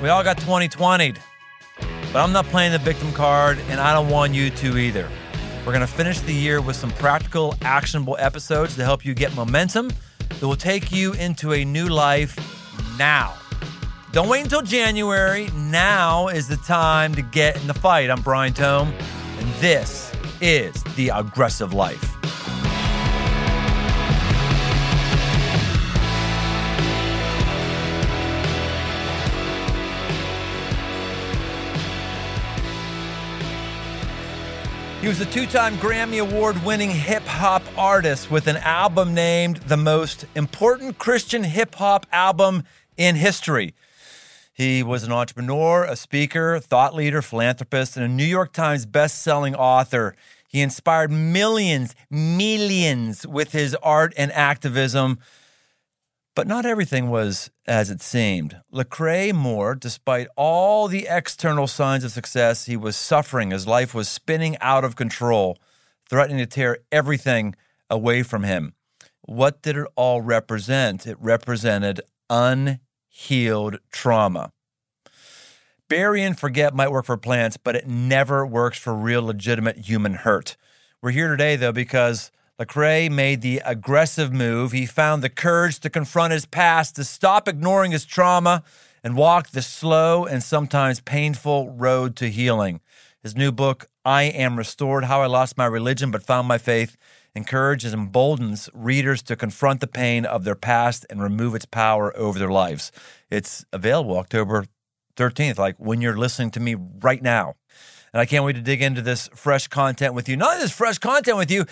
We all got 2020'd. But I'm not playing the victim card, and I don't want you to either. We're going to finish the year with some practical, actionable episodes to help you get momentum that will take you into a new life now. Don't wait until January. Now is the time to get in the fight. I'm Brian Tome, and this is The Aggressive Life. He was a two-time Grammy Award-winning hip-hop artist with an album named The Most Important Christian Hip-Hop Album in History. He was an entrepreneur, a speaker, thought leader, philanthropist, and a New York Times best-selling author. He inspired millions with his art and activism. But not everything was as it seemed. Lecrae Moore, despite all the external signs of success, he was suffering. His life was spinning out of control, threatening to tear everything away from him. What did it all represent? It represented unhealed trauma. Bury and forget might work for plants, but it never works for real, legitimate human hurt. We're here today, though, because Lecrae made the aggressive move. He found the courage to confront his past, to stop ignoring his trauma, and walk the slow and sometimes painful road to healing. His new book, I Am Restored, How I Lost My Religion But Found My Faith, encourages and emboldens readers to confront the pain of their past and remove its power over their lives. It's available October 13th, like when you're listening to me right now. And I can't wait to dig into this fresh content with you. Not only this fresh content with you,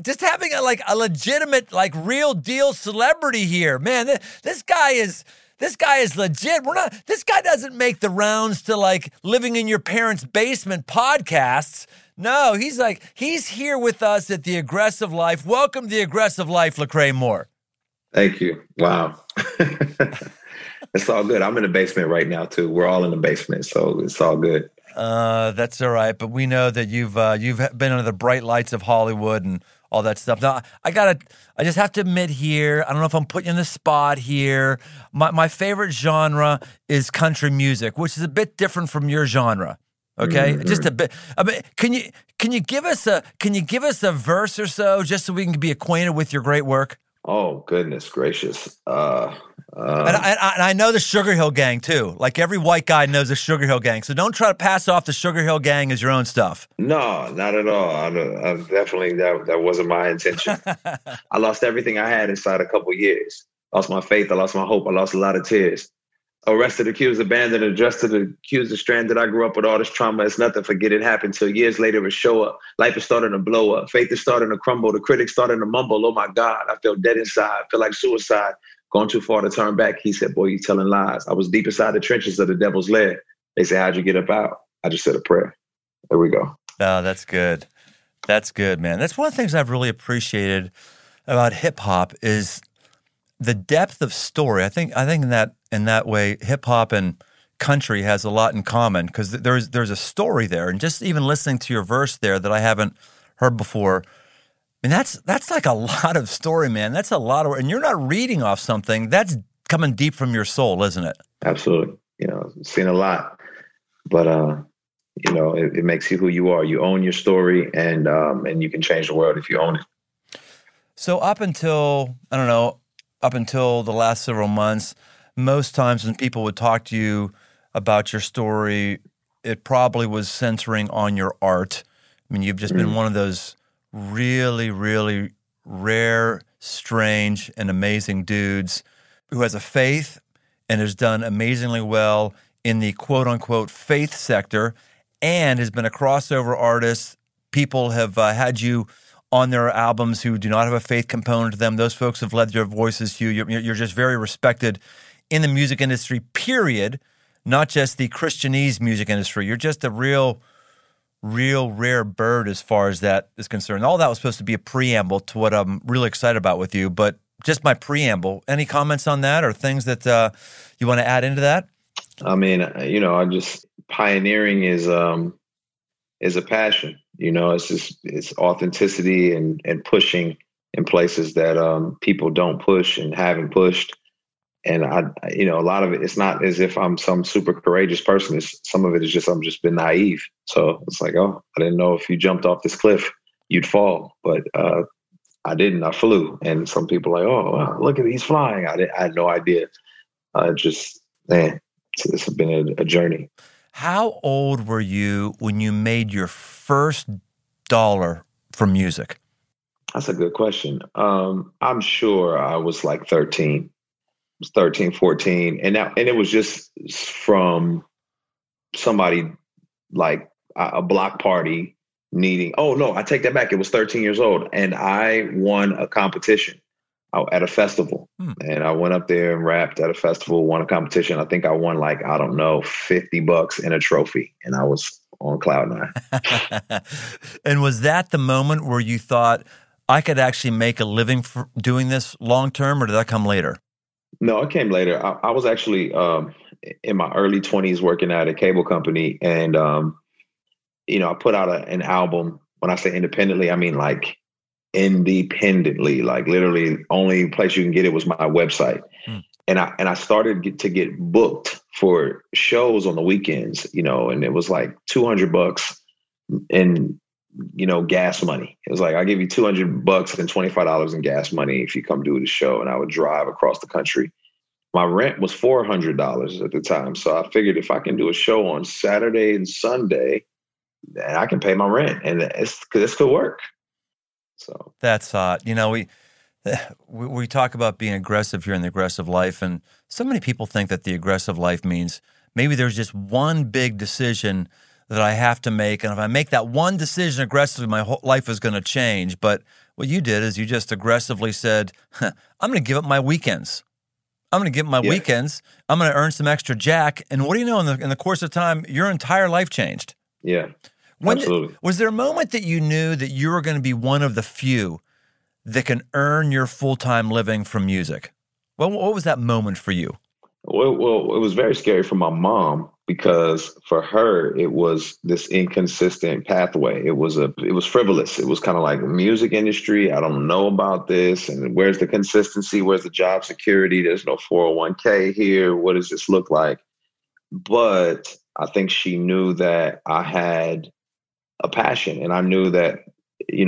just having a legitimate, real deal celebrity here. Man, this guy is legit. This guy doesn't make the rounds to living in your parents' basement podcasts. No, he's here with us at The Aggressive Life. Welcome to The Aggressive Life, Lecrae Moore. Thank you. Wow. It's all good. I'm in the basement right now too. We're all in the basement, so it's all good. That's all right. But we know that you've been under the bright lights of Hollywood and all that stuff. Now, I just have to admit here, I don't know if I'm putting you in the spot here. My favorite genre is country music, which is a bit different from your genre. Okay, mm-hmm. Just a bit. I mean, can you give us a verse or so just so we can be acquainted with your great work? Oh, goodness gracious! And I know the Sugar Hill Gang too. Like every white guy knows the Sugar Hill Gang, so don't try to pass off the Sugar Hill Gang as your own stuff. No, not at all. I definitely that wasn't my intention. I lost everything I had inside a couple years. Lost my faith. I lost my hope. I lost a lot of tears. Arrested, accused, abandoned, addressed, accused, stranded. I grew up with all this trauma. It's nothing. Forget it happened till years later it show up. Life is starting to blow up. Faith is starting to crumble. The critics starting to mumble. Oh, my God. I feel dead inside. I feel like suicide. Going too far to turn back. He said, boy, you telling lies. I was deep inside the trenches of the devil's lair. They said, how'd you get up out? I just said a prayer. There we go. Oh, that's good. That's good, man. That's one of the things I've really appreciated about hip-hop is the depth of story. I think in that way, hip hop and country has a lot in common because there's a story there, and just even listening to your verse there that I haven't heard before. I mean, that's like a lot of story, man. That's a lot of, and you're not reading off something that's coming deep from your soul, isn't it? Absolutely. You know, I've seen a lot, but you know, it makes you who you are. You own your story, and you can change the world if you own it. So up until the last several months, most times when people would talk to you about your story, it probably was centering on your art. I mean, you've just been one of those really, really rare, strange, and amazing dudes who has a faith and has done amazingly well in the quote-unquote faith sector and has been a crossover artist. People have had you on their albums who do not have a faith component to them. Those folks have led their voices to you. You're just very respected in the music industry, period, not just the Christianese music industry. You're just a real, real rare bird as far as that is concerned. All that was supposed to be a preamble to what I'm really excited about with you, but just my preamble. Any comments on that or things that you want to add into that? I mean, you know, pioneering is a passion. You know, it's authenticity and pushing in places that people don't push and haven't pushed. And a lot of it, it's not as if I'm some super courageous person. Some of it is just, I'm just been naive. So it's like, oh, I didn't know if you jumped off this cliff, you'd fall. But I didn't, I flew. And some people are like, oh, wow, look at, he's flying. I had no idea. It's been a journey. How old were you when you made your first dollar from music? That's a good question. I'm sure I was like 13. 13, 14. And it was just from somebody, like a block party needing, oh no, I take that back. It was 13 years old. And I won a competition at a festival. And I went up there and rapped at a festival, won a competition. I think I won like, I don't know, $50 and a trophy. And I was on cloud nine. And was that the moment where you thought I could actually make a living for doing this long term, or did that come later? No, it came later. I was actually in my early 20s working at a cable company. And, I put out an album. When I say independently, I mean like independently, like literally only place you can get it was my website. And I started to get booked for shows on the weekends, and it was like $200 and, gas money. It was like, I'll give you $200 and $25 in gas money if you come do the show. And I would drive across the country. My rent was $400 at the time. So I figured if I can do a show on Saturday and Sunday, then I can pay my rent. And this could work. So that's hot. We talk about being aggressive here in The Aggressive Life. And so many people think that The Aggressive Life means maybe there's just one big decision that I have to make. And if I make that one decision aggressively, my whole life is going to change. But what you did is you just aggressively said, I'm going to give up my weekends. I'm going to give up my weekends. I'm going to earn some extra jack. And what do you know, in the course of time, your entire life changed. Yeah, absolutely. Was there a moment that you knew that you were going to be one of the few that can earn your full-time living from music? Well, what was that moment for you? Well, it was very scary for my mom, because for her, it was this inconsistent pathway. It was frivolous. It was kind of like music industry. I don't know about this. And where's the consistency? Where's the job security? There's no 401k here. What does this look like? But I think she knew that I had a passion, and I knew that, the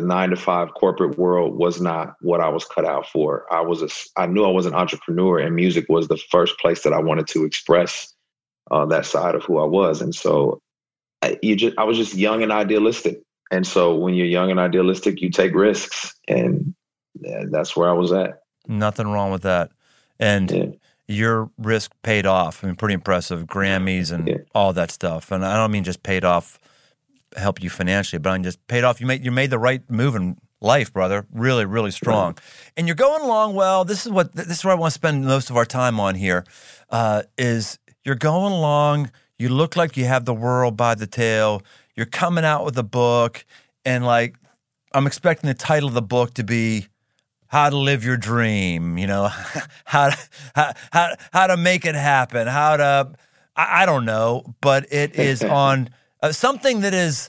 9-to-5 corporate world was not what I was cut out for. I knew I was an entrepreneur, and music was the first place that I wanted to express that side of who I was. And so I was just young and idealistic. And so when you're young and idealistic, you take risks, and that's where I was at. Nothing wrong with that. And your risk paid off. I mean, pretty impressive. Grammys and all that stuff. And I don't mean just paid off, help you financially, but I'm just paid off. You made the right move in life, brother. Really, really strong. And you're going along well. This is where I want to spend most of our time on here, is you're going along. You look like you have the world by the tail. You're coming out with a book, and like, I'm expecting the title of the book to be How to Live Your Dream, how to make it happen, I don't know, but it is on something that is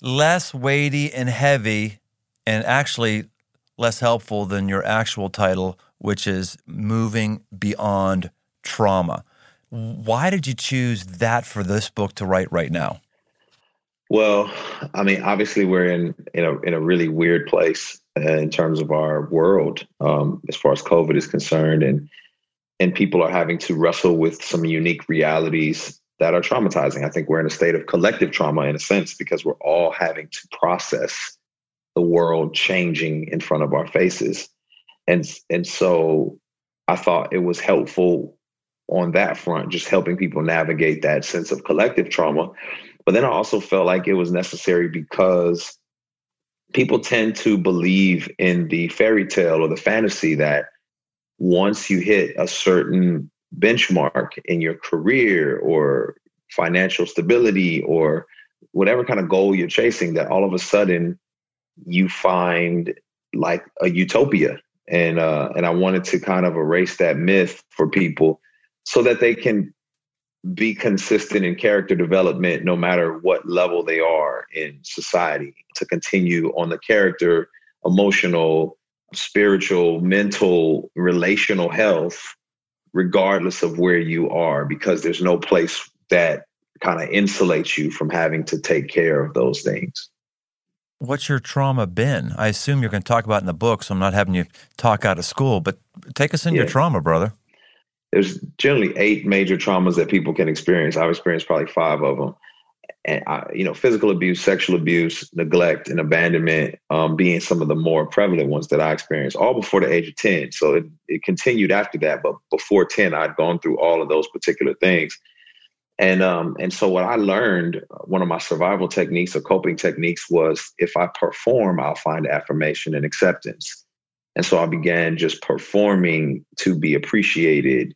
less weighty and heavy and actually less helpful than your actual title, which is Moving Beyond Trauma. Why did you choose that for this book to write right now? Well, I mean, obviously we're in a really weird place in terms of our world, as far as COVID is concerned, and people are having to wrestle with some unique realities that are traumatizing. I think we're in a state of collective trauma in a sense, because we're all having to process the world changing in front of our faces. And so I thought it was helpful on that front, just helping people navigate that sense of collective trauma. But then I also felt like it was necessary because people tend to believe in the fairy tale or the fantasy that once you hit a certain benchmark in your career or financial stability or whatever kind of goal you're chasing, that all of a sudden you find like a utopia. And I wanted to kind of erase that myth for people so that they can be consistent in character development, no matter what level they are in society, to continue on the character, emotional, spiritual, mental, relational health regardless of where you are, because there's no place that kind of insulates you from having to take care of those things. What's your trauma been? I assume you're going to talk about it in the book, so I'm not having you talk out of school, but take us in your trauma, brother. There's generally 8 major traumas that people can experience. I've experienced probably 5 of them. And physical abuse, sexual abuse, neglect, and abandonment being some of the more prevalent ones that I experienced, all before the age of 10. So it continued after that, but before 10, I'd gone through all of those particular things. And so what I learned, one of my survival techniques or coping techniques was, if I perform, I'll find affirmation and acceptance. And so I began just performing to be appreciated.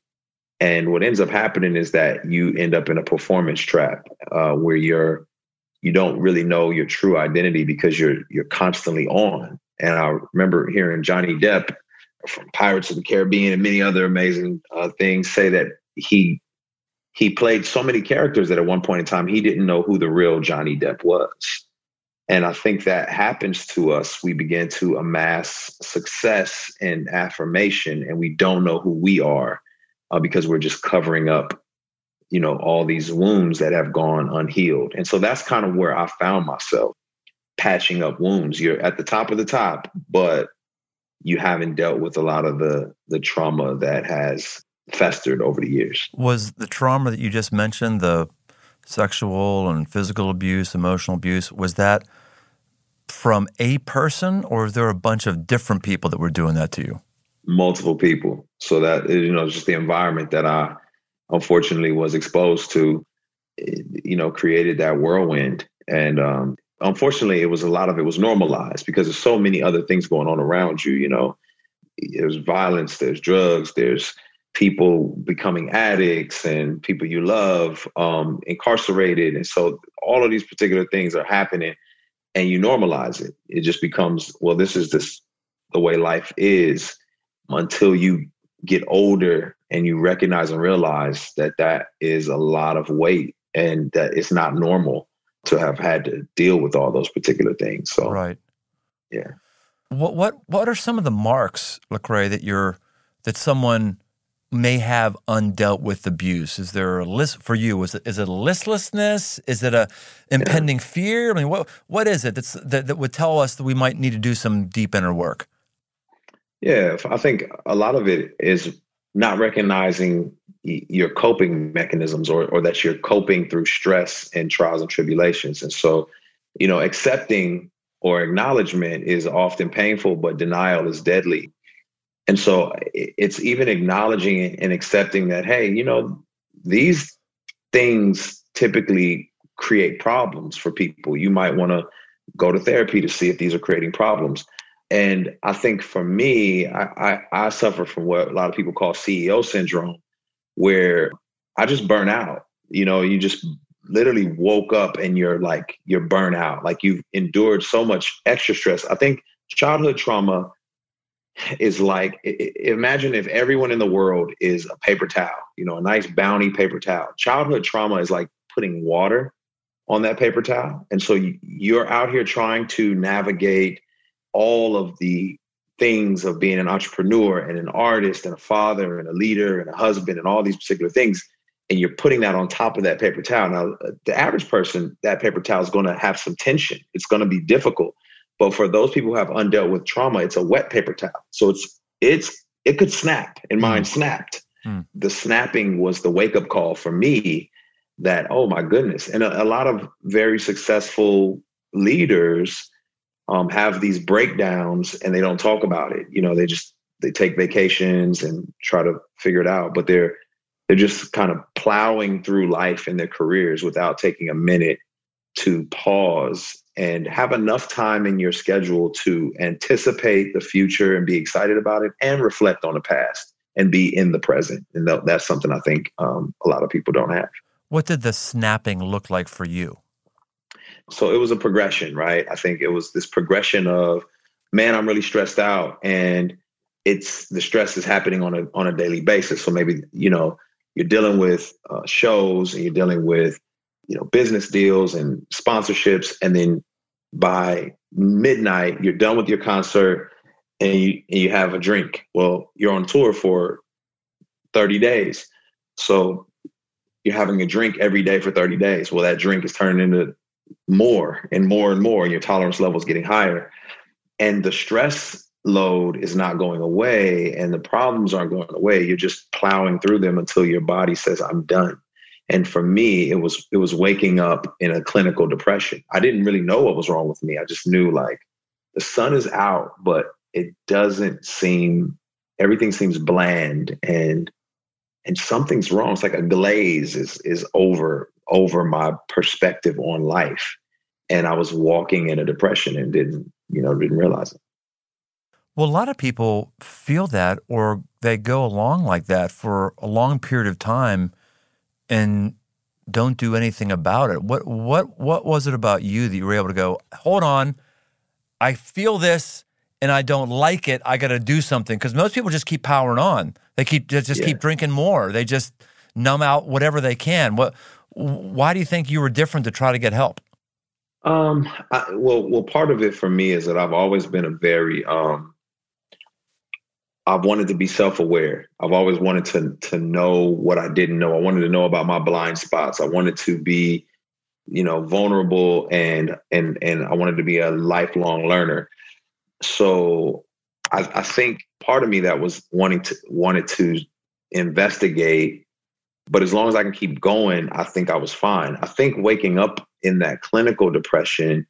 And what ends up happening is that you end up in a performance trap where you don't really know your true identity because you're constantly on. And I remember hearing Johnny Depp from Pirates of the Caribbean and many other amazing things say that he played so many characters that at one point in time, he didn't know who the real Johnny Depp was. And I think that happens to us. We begin to amass success and affirmation, and we don't know who we are because we're just covering up, all these wounds that have gone unhealed. And so that's kind of where I found myself, patching up wounds. You're at the top of the top, but you haven't dealt with a lot of the trauma that has festered over the years. Was the trauma that you just mentioned, the sexual and physical abuse, emotional abuse, was that from a person, or was there a bunch of different people that were doing that to you? Multiple people. So that, just the environment that I unfortunately was exposed to, created that whirlwind. And unfortunately, a lot of it was normalized because there's so many other things going on around you, There's violence, there's drugs, there's people becoming addicts and people you love, incarcerated. And so all of these particular things are happening and you normalize it. It just becomes, well, this is the way life is, until you get older and you recognize and realize that is a lot of weight and that it's not normal to have had to deal with all those particular things. So, right. Yeah. What are some of the marks, Lecrae, that someone may have undealt with abuse? Is there a list for you? Is it a listlessness? Is it a impending fear? I mean, what is it that would tell us that we might need to do some deep inner work? Yeah, I think a lot of it is not recognizing your coping mechanisms or that you're coping through stress and trials and tribulations. And so, accepting or acknowledgement is often painful, but denial is deadly. And so it's even acknowledging and accepting that, hey, these things typically create problems for people. You might want to go to therapy to see if these are creating problems. And I think for me, I suffer from what a lot of people call CEO syndrome, where I just burn out. You just literally woke up and you're burnt out. Like, you've endured so much extra stress. I think childhood trauma is like, imagine if everyone in the world is a paper towel, a nice bounty paper towel. Childhood trauma is like putting water on that paper towel. And so you're out here trying to navigate all of the things of being an entrepreneur and an artist and a father and a leader and a husband and all these particular things. And you're putting that on top of that paper towel. Now, the average person, that paper towel is going to have some tension. It's going to be difficult. But for those people who have undealt with trauma, it's a wet paper towel. So it could snap, and mine snapped. The snapping was the wake-up call for me that, oh my goodness. And a lot of very successful leaders have these breakdowns and they don't talk about it. They take vacations and try to figure it out, but they're just kind of plowing through life and their careers without taking a minute to pause and have enough time in your schedule to anticipate the future and be excited about it and reflect on the past and be in the present. And that's something I think a lot of people don't have. What did the snapping look like for you? So it was a progression, right? I think it was this progression of, man, I'm really stressed out, and the stress is happening on a daily basis. So maybe, you're dealing with shows and you're dealing with business deals and sponsorships. And then by midnight, you're done with your concert and you have a drink. Well, you're on tour for 30 days. So you're having a drink every day for 30 days. Well, that drink is turning into more and more and more, and your tolerance level is getting higher. And the stress load is not going away, and the problems aren't going away. You're just plowing through them until your body says, I'm done. And for me, it was waking up in a clinical depression. I didn't really know what was wrong with me. I just knew, like, the sun is out, but it doesn't seem, everything seems bland, and something's wrong. It's like a glaze is over my perspective on life. And I was walking in a depression and didn't realize it. Well, a lot of people feel that, or they go along like that for a long period of time and don't do anything about it. What was it about you that you were able to go, hold on, I feel this and I don't like it. I got to do something. Because most people just keep powering on. They just keep drinking more. They just numb out whatever they can. Why do you think you were different to try to get help? Part of it for me is that I've always been a very, I've wanted to be self-aware. I've always wanted to know what I didn't know. I wanted to know about my blind spots. I wanted to be, vulnerable, and I wanted to be a lifelong learner. So I think part of me that was wanted to investigate, but as long as I can keep going, I think I was fine. I think waking up in that clinical depression,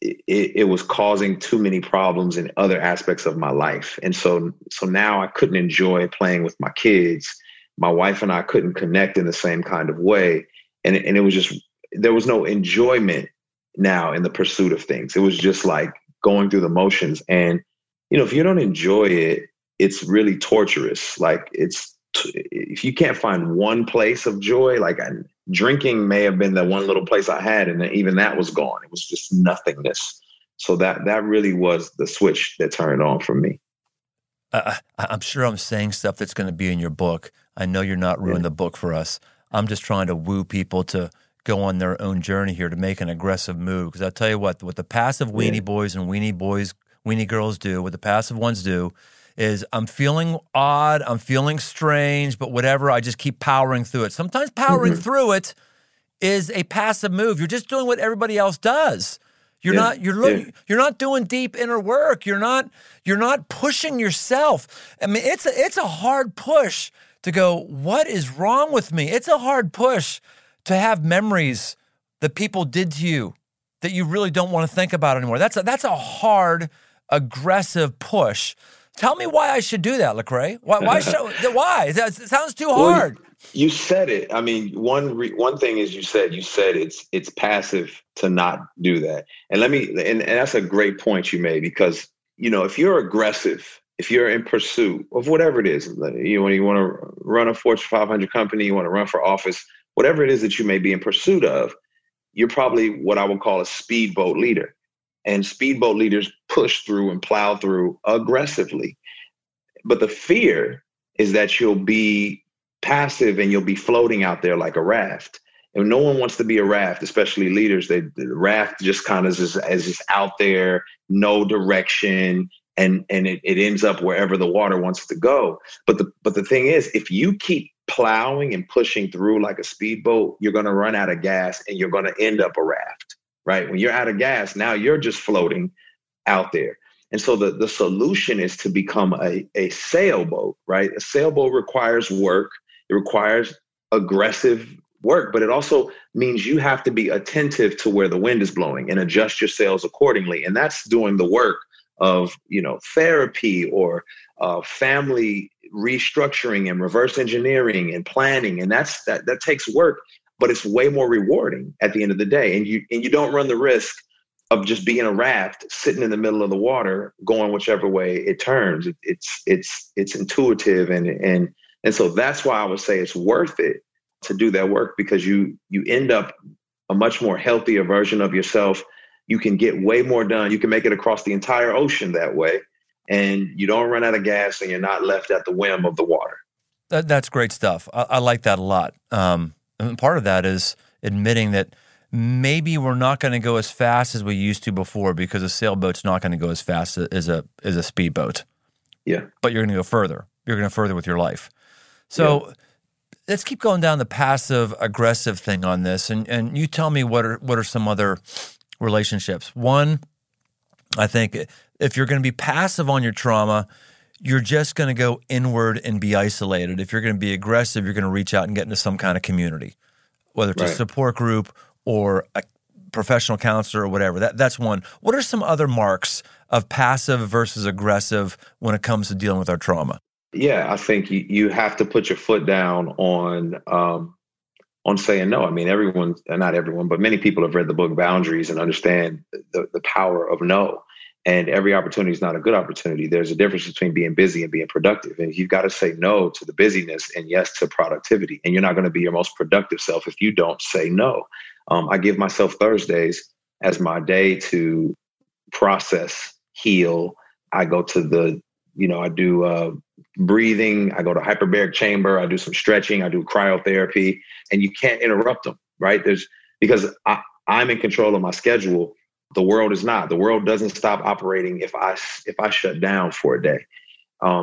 it was causing too many problems in other aspects of my life. And so now I couldn't enjoy playing with my kids. My wife and I couldn't connect in the same kind of way. And it was just, there was no enjoyment now in the pursuit of things. It was just like going through the motions. And, if you don't enjoy it, it's really torturous. Like, if you can't find one place of joy, like drinking may have been the one little place I had, and even that was gone. It was just nothingness. So that really was the switch that turned on for me. I'm sure I'm saying stuff that's going to be in your book. I know you're not ruining the book for us. I'm just trying to woo people to go on their own journey here to make an aggressive move. Because I'll tell you what the passive weenie boys and weenie girls do, what the passive ones do, is I'm feeling odd, I'm feeling strange, but whatever, I just keep powering through it. Sometimes powering through it is a passive move. You're just doing what everybody else does. You're not doing deep inner work. You're not pushing yourself. I mean, it's a hard push to go, what is wrong with me? It's a hard push to have memories that people did to you that you really don't want to think about anymore. That's a hard, aggressive push. Tell me why I should do that, Lecrae. Why? That sounds too hard. Well, you said it. I mean, one thing is you said it's passive to not do that. And and that's a great point you made, because, if you're aggressive, if you're in pursuit of whatever it is, when you want to run a Fortune 500 company, you want to run for office, whatever it is that you may be in pursuit of, you're probably what I would call a speedboat leader. And speedboat leaders push through and plow through aggressively. But the fear is that you'll be passive and you'll be floating out there like a raft. And no one wants to be a raft, especially leaders. The raft just kind of is out there, no direction, and it ends up wherever the water wants to go. But the thing is, if you keep plowing and pushing through like a speedboat, you're going to run out of gas and you're going to end up a raft. Right? When you're out of gas, now you're just floating out there. And so the solution is to become a sailboat, right? A sailboat requires work. It requires aggressive work, but it also means you have to be attentive to where the wind is blowing and adjust your sails accordingly. And that's doing the work of, therapy or family restructuring and reverse engineering and planning. And that takes work. But it's way more rewarding at the end of the day. And you don't run the risk of just being a raft sitting in the middle of the water, going whichever way it turns. It's intuitive. And so that's why I would say it's worth it to do that work, because you end up a much more healthier version of yourself. You can get way more done. You can make it across the entire ocean that way. And you don't run out of gas, and you're not left at the whim of the water. That's great stuff. I like that a lot. And part of that is admitting that maybe we're not going to go as fast as we used to before, because a sailboat's not going to go as fast as a speedboat. Yeah. But you're going to go further. You're going to further with your life. So let's keep going down the passive aggressive thing on this, and you tell me what are some other relationships. One, I think if you're going to be passive on your trauma, you're just going to go inward and be isolated. If you're going to be aggressive, you're going to reach out and get into some kind of community, whether it's a support group or a professional counselor or whatever. That's one. What are some other marks of passive versus aggressive when it comes to dealing with our trauma? Yeah, I think you have to put your foot down on saying no. I mean, not everyone, but many people have read the book Boundaries and understand the power of no. And every opportunity is not a good opportunity. There's a difference between being busy and being productive. And you've got to say no to the busyness and yes to productivity. And you're not going to be your most productive self if you don't say no. I give myself Thursdays as my day to process, heal. I go to I do breathing. I go to hyperbaric chamber. I do some stretching. I do cryotherapy. And you can't interrupt them, right? Because I'm in control of my schedule. The world is not. The world doesn't stop operating if I shut down for a day.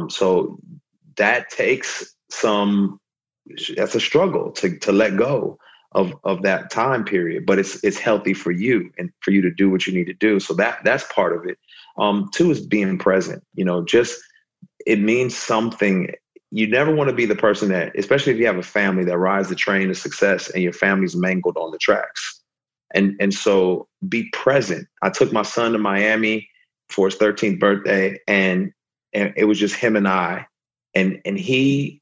So that takes that's a struggle to let go of that time period, but it's healthy for you and for you to do what you need to do. So that's part of it. Two is being present. It means something. You never want to be the person that, especially if you have a family that rides the train to success and your family's mangled on the tracks. And so be present. I took my son to Miami for his 13th birthday and it was just him and I. And he,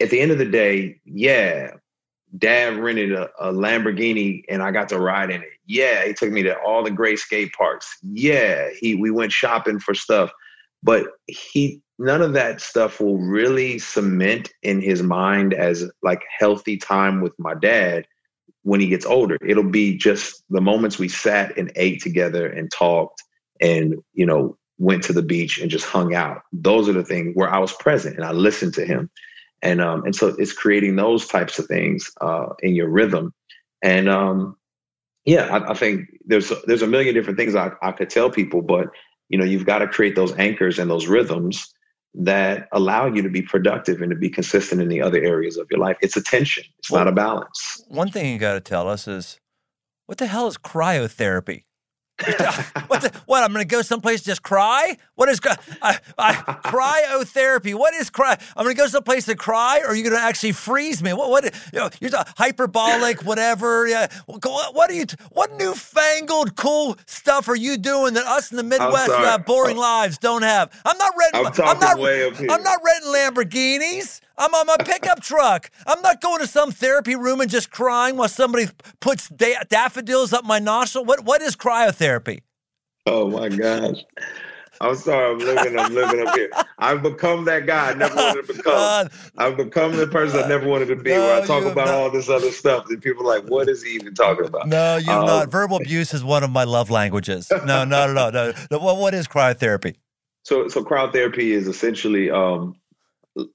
at the end of the day, Dad rented a Lamborghini and I got to ride in it. Yeah, he took me to all the great skate parks. Yeah, we went shopping for stuff. But none of that stuff will really cement in his mind as like healthy time with my dad. When he gets older, it'll be just the moments we sat and ate together and talked and, went to the beach and just hung out. Those are the things where I was present and I listened to him. And so it's creating those types of things in your rhythm. And I think there's a million different things I could tell people, but, you've got to create those anchors and those rhythms that allow you to be productive and to be consistent in the other areas of your life. It's a tension. It's not a balance. One thing you got to tell us is, what the hell is cryotherapy? What? I'm going to go someplace and just cry? What is cryotherapy? What is cry? I'm going to go someplace to cry, or are you going to actually freeze me? What? You're hyperbolic, whatever. Yeah. What are you? What newfangled cool stuff are you doing that us in the Midwest who have boring lives don't have? I'm not renting Lamborghinis. I'm on my pickup truck. I'm not going to some therapy room and just crying while somebody puts daffodils up my nostril. What is cryotherapy? Oh, my gosh. I'm sorry. I'm living up here. I've become that guy I never wanted to become. I've become the person I never wanted to be, where I talk about all this other stuff that people are like, what is he even talking about? No, you're not. Verbal abuse is one of my love languages. No, not at all. No. What is cryotherapy? So cryotherapy is essentially...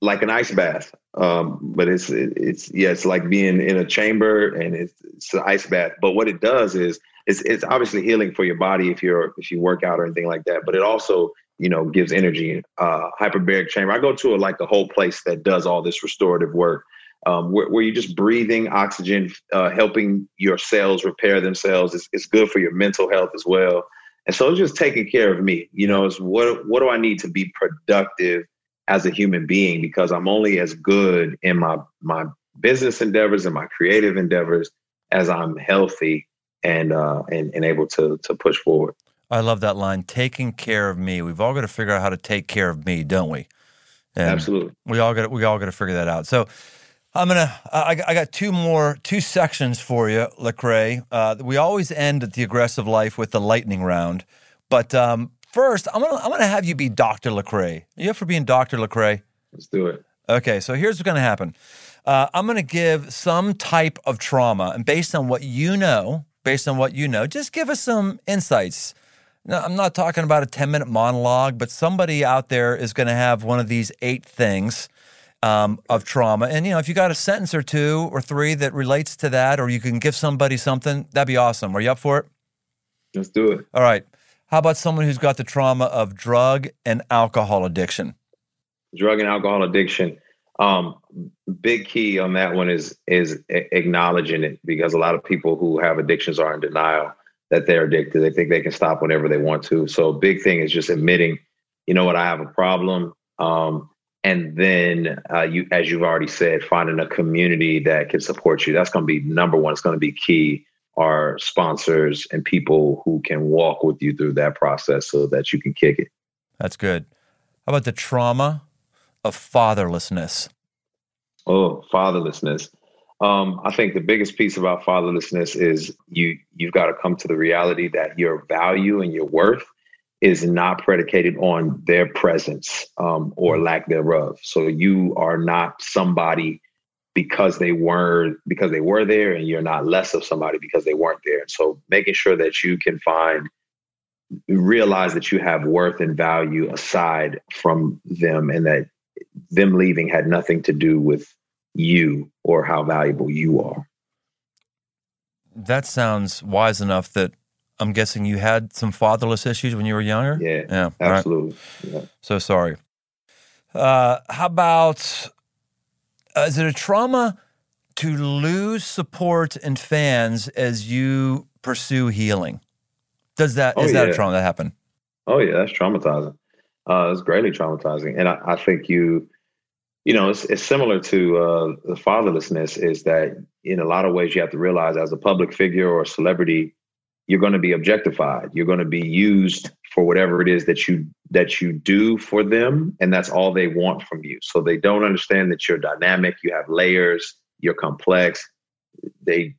like an ice bath, but it's like being in a chamber, and it's an ice bath. But what it does is it's obviously healing for your body if you work out or anything like that. But it also gives energy. Hyperbaric chamber. I go to a whole place that does all this restorative work, where you're just breathing oxygen, helping your cells repair themselves. It's good for your mental health as well. And so it's just taking care of me. It's what do I need to be productive as a human being, because I'm only as good in my business endeavors and my creative endeavors as I'm healthy and able to push forward. I love that line, taking care of me. We've all got to figure out how to take care of me, don't we? And absolutely. We all got to figure that out. So I got two sections for you, Lecrae. We always end at The Aggressive Life with the lightning round, but, first, I'm gonna have you be Dr. Lecrae. Are you up for being Dr. Lecrae? Let's do it. Okay, so here's what's gonna happen. I'm gonna give some type of trauma, and based on what you know, just give us some insights. Now, I'm not talking about a 10-minute monologue, but somebody out there is gonna have one of these 8 things of trauma. And if you got a sentence or two or three that relates to that, or you can give somebody something, that'd be awesome. Are you up for it? Let's do it. All right. How about someone who's got the trauma of drug and alcohol addiction? Big key on that one is acknowledging it, because a lot of people who have addictions are in denial that they're addicted. They think they can stop whenever they want to. So a big thing is just admitting, you know what, I have a problem. And then you, as you've already said, finding a community that can support you. That's going to be number one. It's going to be key. Our sponsors and people who can walk with you through that process so that you can kick it. That's good. How about the trauma of fatherlessness? Oh, fatherlessness. I think the biggest piece about fatherlessness is you've got to come to the reality that your value and your worth is not predicated on their presence or lack thereof. So you are not somebody because they were there, and you're not less of somebody because they weren't there. And so making sure that you can realize that you have worth and value aside from them, and that them leaving had nothing to do with you or how valuable you are. That sounds wise enough that I'm guessing you had some fatherless issues when you were younger? Yeah, absolutely. Right. Yeah. So sorry. How about, is it a trauma to lose support and fans as you pursue healing? Is that a trauma that happened? Oh yeah, that's traumatizing. It's greatly traumatizing. And I think it's similar to the fatherlessness, is that in a lot of ways you have to realize as a public figure or a celebrity, you're going to be objectified. You're going to be used for whatever it is that you do for them. And that's all they want from you. So they don't understand that you're dynamic. You have layers, you're complex. If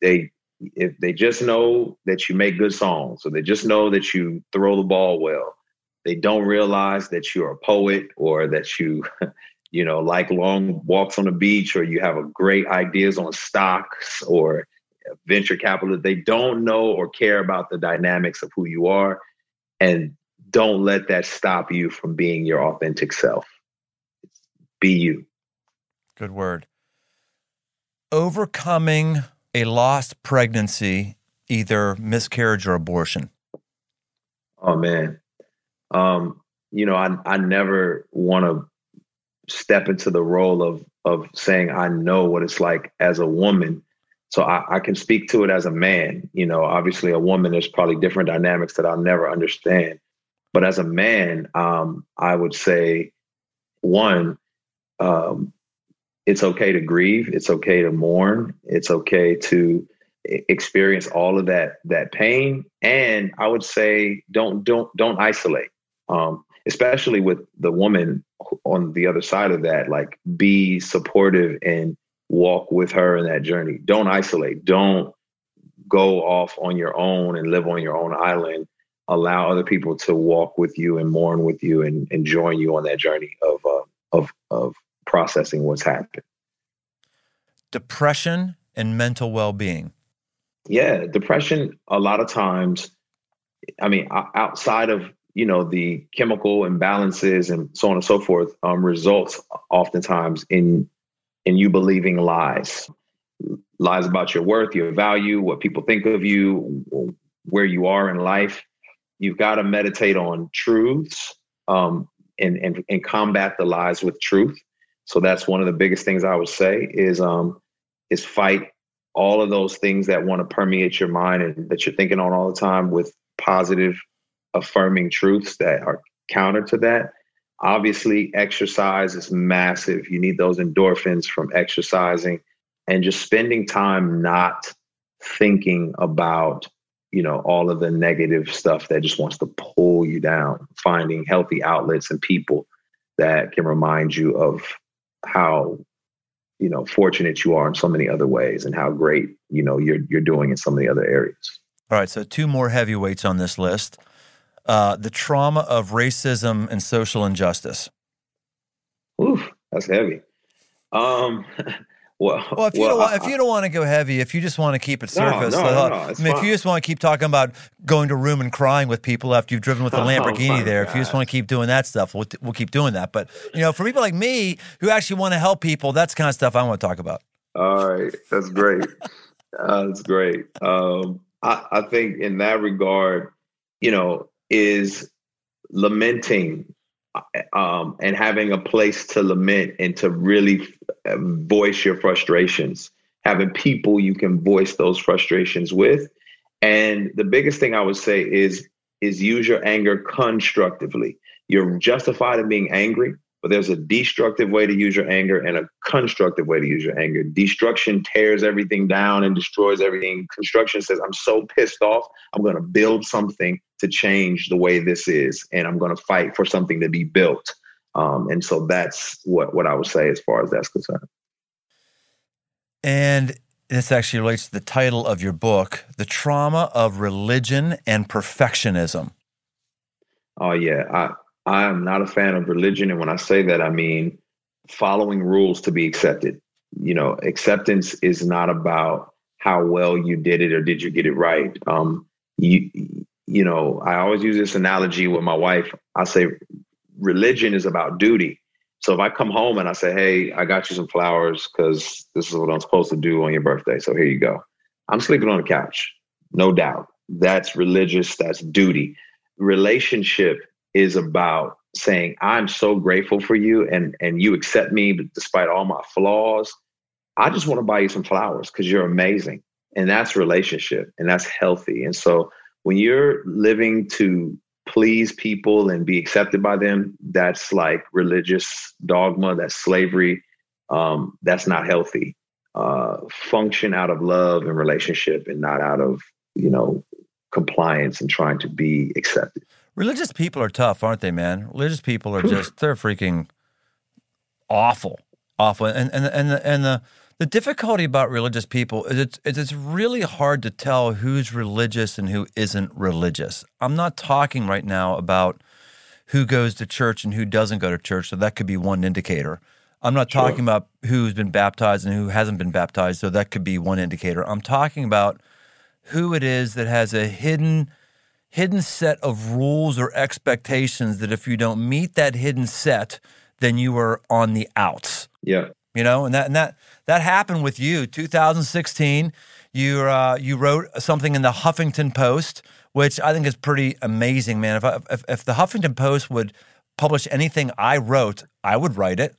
they just know that you make good songs, or they just know that you throw the ball well, they don't realize that you're a poet, or that you, like long walks on the beach, or you have great ideas on stocks or venture capital. They don't know or care about the dynamics of who you are, and don't let that stop you from being your authentic self. Be you. Good word. Overcoming a lost pregnancy, either miscarriage or abortion. Oh man. I never want to step into the role of saying I know what it's like as a woman. So I can speak to it as a man. Obviously a woman, there's probably different dynamics that I'll never understand. But as a man, I would say, one, it's okay to grieve. It's okay to mourn. It's okay to experience all of that pain. And I would say, don't isolate, especially with the woman on the other side of that. Like, be supportive and walk with her in that journey. Don't isolate. Don't go off on your own and live on your own island. Allow other people to walk with you and mourn with you and join you on that journey of processing what's happened. Depression and mental well-being. Yeah, depression a lot of times, outside of, the chemical imbalances and so on and so forth, results oftentimes in you believing lies about your worth, your value, what people think of you, where you are in life. You've got to meditate on truths and combat the lies with truth. So that's one of the biggest things I would say is fight all of those things that want to permeate your mind and that you're thinking on all the time with positive, affirming truths that are counter to that. Obviously, exercise is massive. You need those endorphins from exercising, and just spending time not thinking about, all of the negative stuff that just wants to pull you down. Finding healthy outlets and people that can remind you of how, fortunate you are in so many other ways, and how great, you're doing in so many other areas. All right. So two more heavyweights on this list, the trauma of racism and social injustice. Oof, that's heavy. Well, if you don't want to go heavy, if you just want to keep it surface, if you just want to keep talking about going to a room and crying with people after you've driven with the Lamborghini there, God. If you just want to keep doing that stuff, we'll keep doing that. But, for people like me who actually want to help people, that's the kind of stuff I want to talk about. All right. That's great. That's great. I think in that regard, is lamenting and having a place to lament and to really voice your frustrations, having people you can voice those frustrations with. And the biggest thing I would say is use your anger constructively. You're justified in being angry, but there's a destructive way to use your anger and a constructive way to use your anger. Destruction tears everything down and destroys everything. Construction says, I'm so pissed off, I'm going to build something to change the way this is, and I'm going to fight for something to be built. And so that's what I would say as far as that's concerned. And this actually relates to the title of your book, The Trauma of Religion and Perfectionism. Oh, yeah. I am not a fan of religion. And when I say that, I mean following rules to be accepted. You know, acceptance is not about how well you did it or did you get it right. You know, I always use this analogy with my wife. I say religion is about duty. So if I come home and I say, hey, I got you some flowers because this is what I'm supposed to do on your birthday, so here you go. I'm sleeping on the couch, no doubt. That's religious. That's duty. Relationship is about saying, I'm so grateful for you and you accept me despite all my flaws. I just want to buy you some flowers because you're amazing. And that's relationship, and that's healthy. And so when you're living to please people and be accepted by them, that's like religious dogma, that's slavery. That's not healthy. Function out of love and relationship and not out of, you know, compliance and trying to be accepted. Religious people are tough, aren't they, man? Religious people are just—they're freaking awful. And the difficulty about religious people is it's really hard to tell who's religious and who isn't religious. I'm not talking right now about who goes to church and who doesn't go to church, so that could be one indicator. I'm not talking about who's been baptized and who hasn't been baptized, so that could be one indicator. I'm talking about who it is that has a hidden set of rules or expectations that if you don't meet that hidden set, then you are on the outs. Yeah. You know, and that happened with you. 2016, you wrote something in the Huffington Post, which I think is pretty amazing, man. If the Huffington Post would publish anything I wrote, I would write it.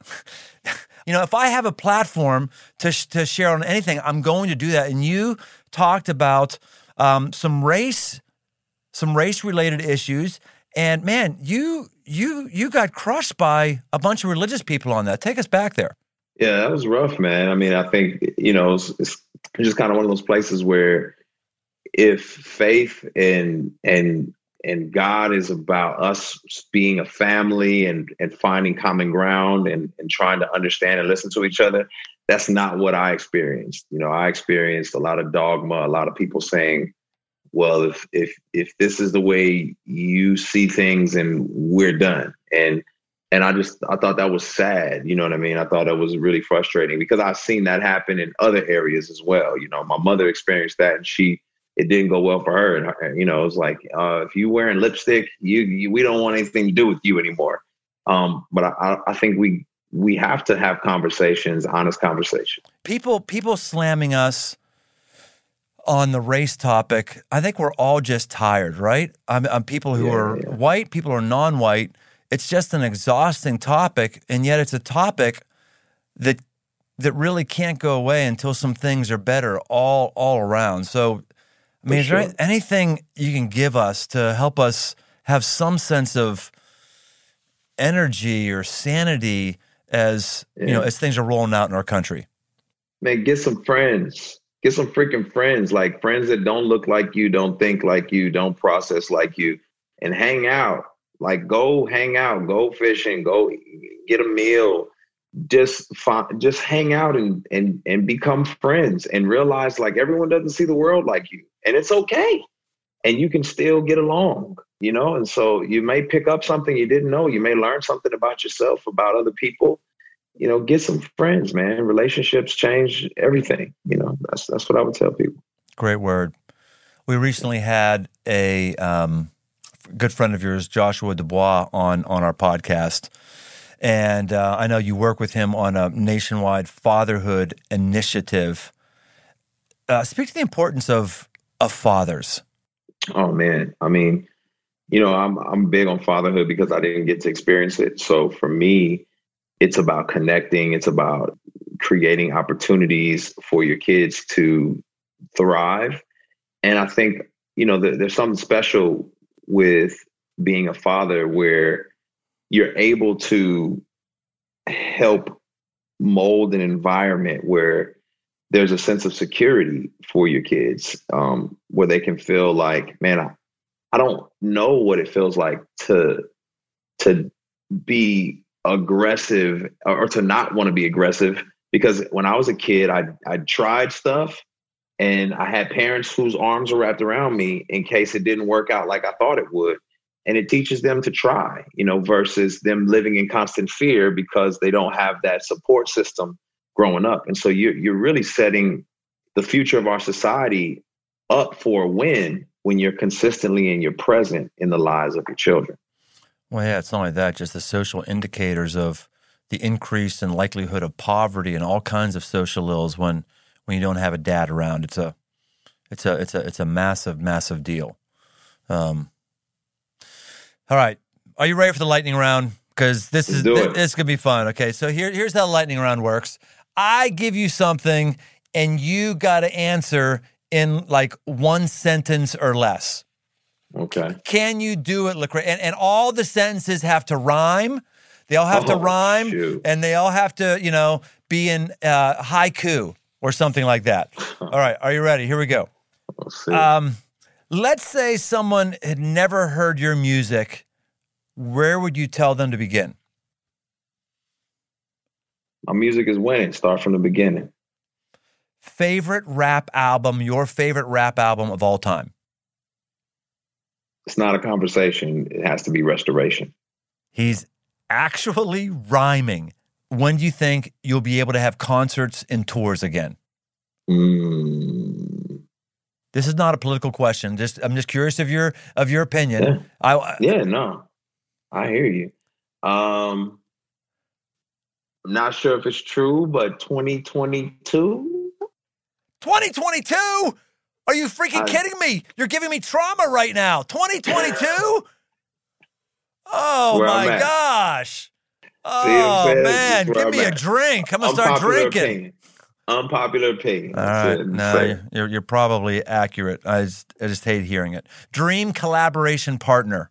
You know, if I have a platform to share on anything, I'm going to do that. And you talked about some race-related issues, and man, you got crushed by a bunch of religious people on that. Take us back there. Yeah, that was rough, man. I mean, I think, you know, it's just kind of one of those places where if faith and God is about us being a family and finding common ground and trying to understand and listen to each other, that's not what I experienced. You know, I experienced a lot of dogma, a lot of people saying, well, if this is the way you see things and we're done. And I thought that was sad. You know what I mean? I thought that was really frustrating because I've seen that happen in other areas as well. You know, my mother experienced that and it didn't go well for her. And her, you know, it was like, if you're wearing lipstick, we don't want anything to do with you anymore. But I think we have to have conversations, honest conversations. People slamming us on the race topic, I think we're all just tired, right? I'm people who are white, people who are non-white. It's just an exhausting topic, and yet it's a topic that really can't go away until some things are better all around. So, I mean, is there anything you can give us to help us have some sense of energy or sanity as you know, as things are rolling out in our country? Man, get some friends. Get some freaking friends, like friends that don't look like you, don't think like you, don't process like you, and hang out. Like, go hang out, go fishing, go get a meal. Just hang out and become friends and realize, like, everyone doesn't see the world like you, and it's okay. And you can still get along, you know? And so you may pick up something you didn't know. You may learn something about yourself, about other people. You know, get some friends, man. Relationships change everything. You know, that's what I would tell people. Great word. We recently had a good friend of yours, Joshua Dubois, on our podcast. And I know you work with him on a nationwide fatherhood initiative. Speak to the importance of fathers. Oh, man. I mean, you know, I'm big on fatherhood because I didn't get to experience it. So for me, it's about connecting. It's about creating opportunities for your kids to thrive. And I think, you know, there's something special with being a father where you're able to help mold an environment where there's a sense of security for your kids, where they can feel like, man, I don't know what it feels like to be aggressive or to not want to be aggressive. Because when I was a kid, I tried stuff and I had parents whose arms were wrapped around me in case it didn't work out like I thought it would. And it teaches them to try, you know, versus them living in constant fear because they don't have that support system growing up. And so you're really setting the future of our society up for a win when you're consistently and you're present in the lives of your children. Well, yeah, it's not only that, just the social indicators of the increase in likelihood of poverty and all kinds of social ills when you don't have a dad around. It's a massive deal. All right, are you ready for the lightning round? Because this could be fun. Okay, so here's how lightning round works. I give you something, and you got to answer in like one sentence or less. Okay. Can you do it, Lecrae? And all the sentences have to rhyme. They all have to rhyme, shoot. And they all have to, you know, be in haiku or something like that. All right, are you ready? Here we go. Let's see. Let's say someone had never heard your music. Where would you tell them to begin? My music is winning. Start from the beginning. Favorite rap album, your favorite rap album of all time? It's not a conversation. It has to be Restoration. He's actually rhyming. When do you think you'll be able to have concerts and tours again? This is not a political question. I'm just curious of your opinion. Yeah. I hear you. I'm not sure if it's true, but 2022? 2022? Are you freaking kidding me? You're giving me trauma right now. 2022? Oh, my gosh. Oh, man. Give me a drink. I'm going to start drinking. Unpopular opinion. All right. No, you're probably accurate. I just hate hearing it. Dream collaboration partner.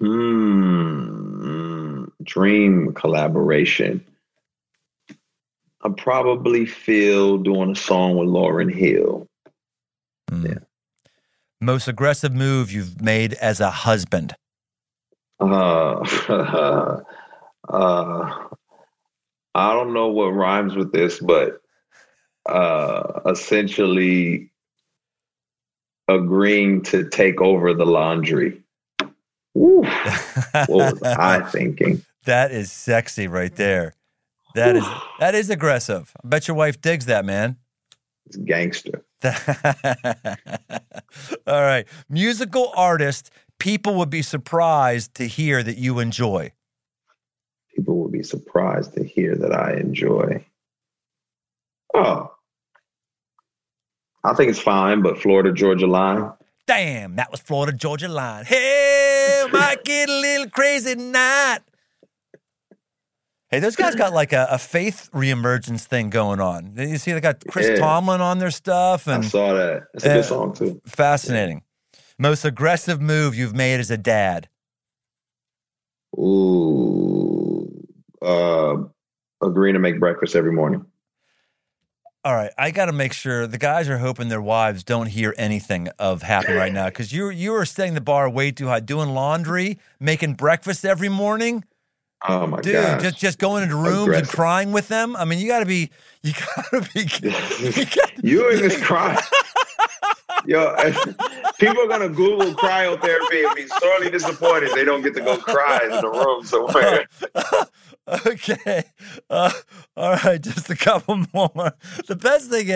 Dream collaboration. I probably feel doing a song with Lauryn Hill. Yeah. Most aggressive move you've made as a husband? I don't know what rhymes with this, but essentially agreeing to take over the laundry. Ooh, what was I thinking? That is sexy right there. That is aggressive. I bet your wife digs that, man. It's gangster. All right. Musical artist, people would be surprised to hear that you enjoy. People would be surprised to hear that I enjoy. Oh. I think it's fine, but Florida Georgia Line. Damn, that was Florida Georgia Line. Hey, might get a little crazy tonight. Hey, those guys got like a faith reemergence thing going on. You see, they got Chris Tomlin on their stuff. And I saw that. It's a good song, too. Fascinating. Yeah. Most aggressive move you've made as a dad? Ooh. Agreeing to make breakfast every morning. All right, I got to make sure the guys are hoping their wives don't hear anything of happening right now, because you are setting the bar way too high. Doing laundry, making breakfast every morning. Oh my god, just going into rooms aggressive. And crying with them. I mean, you got to be. You in this cry? Yo, people are gonna Google cryotherapy and be sorely disappointed they don't get to go cry in the room somewhere. Okay. All right, just a couple more. The best thing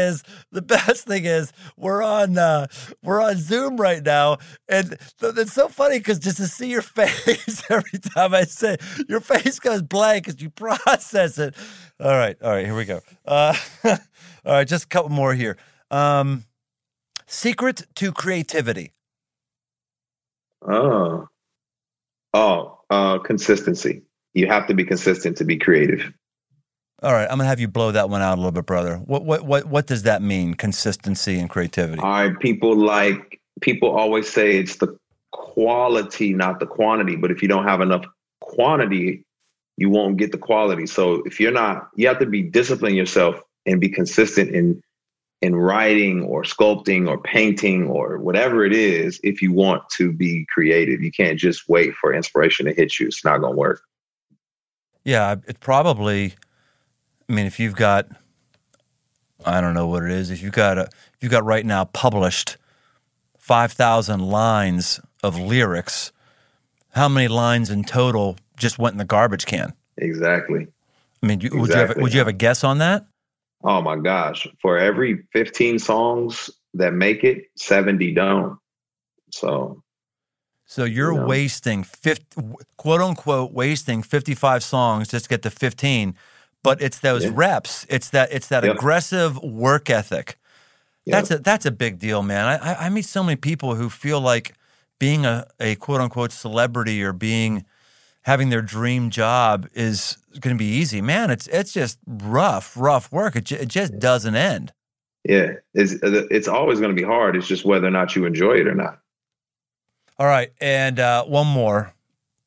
is we're on Zoom right now, and it's so funny because just to see your face every time I say it, your face goes blank as you process it. All right, here we go. All right, just a couple more here. Secret to creativity. Consistency. You have to be consistent to be creative. All right, I'm gonna have you blow that one out a little bit, brother. What does that mean? Consistency and creativity. All right, people always say it's the quality, not the quantity. But if you don't have enough quantity, you won't get the quality. So if you're not, you have to be disciplined yourself and be consistent in writing or sculpting or painting or whatever it is. If you want to be creative, you can't just wait for inspiration to hit you. It's not going to work. Yeah, it probably, I mean, if you've got, I don't know what it is, if you've got right now published 5,000 lines of lyrics, how many lines in total just went in the garbage can? Exactly. I mean, exactly. Would you have a guess on that? Oh my gosh. For every 15 songs that make it, 70 don't. So you're wasting, quote unquote, wasting 55 songs just to get to 15, but it's those reps. It's that aggressive work ethic. Yep. That's a big deal, man. I meet so many people who feel like being a quote unquote celebrity or having their dream job is going to be easy, man. It's just rough work. It just doesn't end. Yeah, it's always going to be hard. It's just whether or not you enjoy it or not. All right, and one more.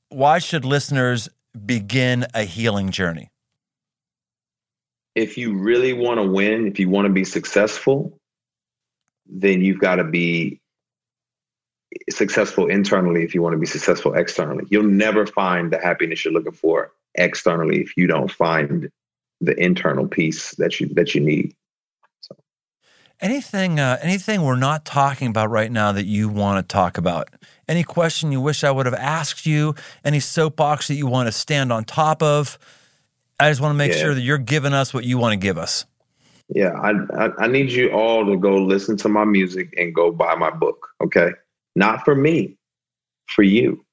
Why should listeners begin a healing journey? If you really want to win, if you want to be successful, then you've got to be successful internally if you want to be successful externally. You'll never find the happiness you're looking for externally if you don't find the internal peace that you need. So. Anything we're not talking about right now that you want to talk about? Any question you wish I would have asked you? Any soapbox that you want to stand on top of? I just want to make sure that you're giving us what you want to give us. Yeah, I need you all to go listen to my music and go buy my book, okay? Not for me, for you.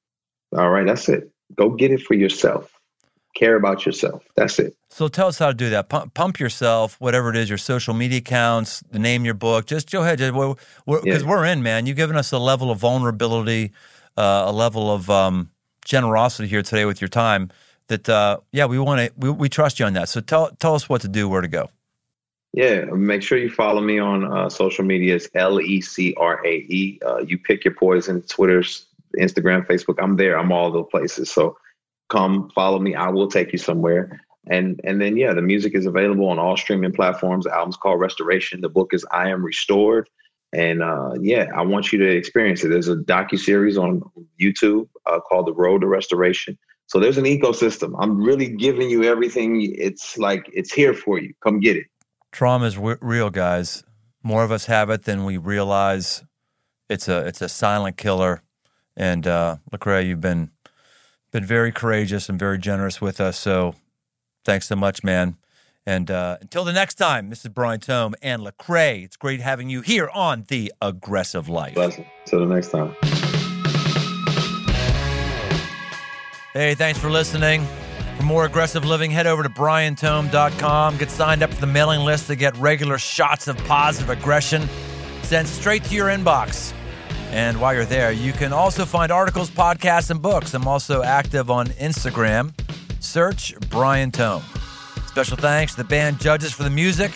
All right, that's it. Go get it for yourself. Care about yourself. That's it. So tell us how to do that. Pump yourself, whatever it is, your social media accounts, the name of your book. Just go ahead, because we're in, man. You've given us a level of vulnerability, a level of generosity here today with your time that, we trust you on that. So tell us what to do, where to go. Yeah, make sure you follow me on social media. It's LECRAE. You pick your poison, Twitter, Instagram, Facebook. I'm there. I'm all those places. So come follow me. I will take you somewhere. And then, the music is available on all streaming platforms. The album's called Restoration. The book is I Am Restored. And, I want you to experience it. There's a docuseries on YouTube called The Road to Restoration. So there's an ecosystem. I'm really giving you everything. It's like it's here for you. Come get it. Trauma is real, guys. More of us have it than we realize. It's a silent killer. And Lecrae, you've been very courageous and very generous with us. So thanks so much, man. And until the next time, this is Brian Tome and Lecrae. It's great having you here on The Aggressive Life. Blessing. Till the next time. Hey, thanks for listening. For more aggressive living, head over to BrianTome.com. Get signed up for the mailing list to get regular shots of positive aggression sent straight to your inbox. And while you're there, you can also find articles, podcasts, and books. I'm also active on Instagram. Search Brian Tome. Special thanks to the band Judges for the music.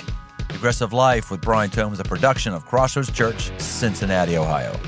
Aggressive Life with Brian Tome is a production of Crossroads Church, Cincinnati, Ohio.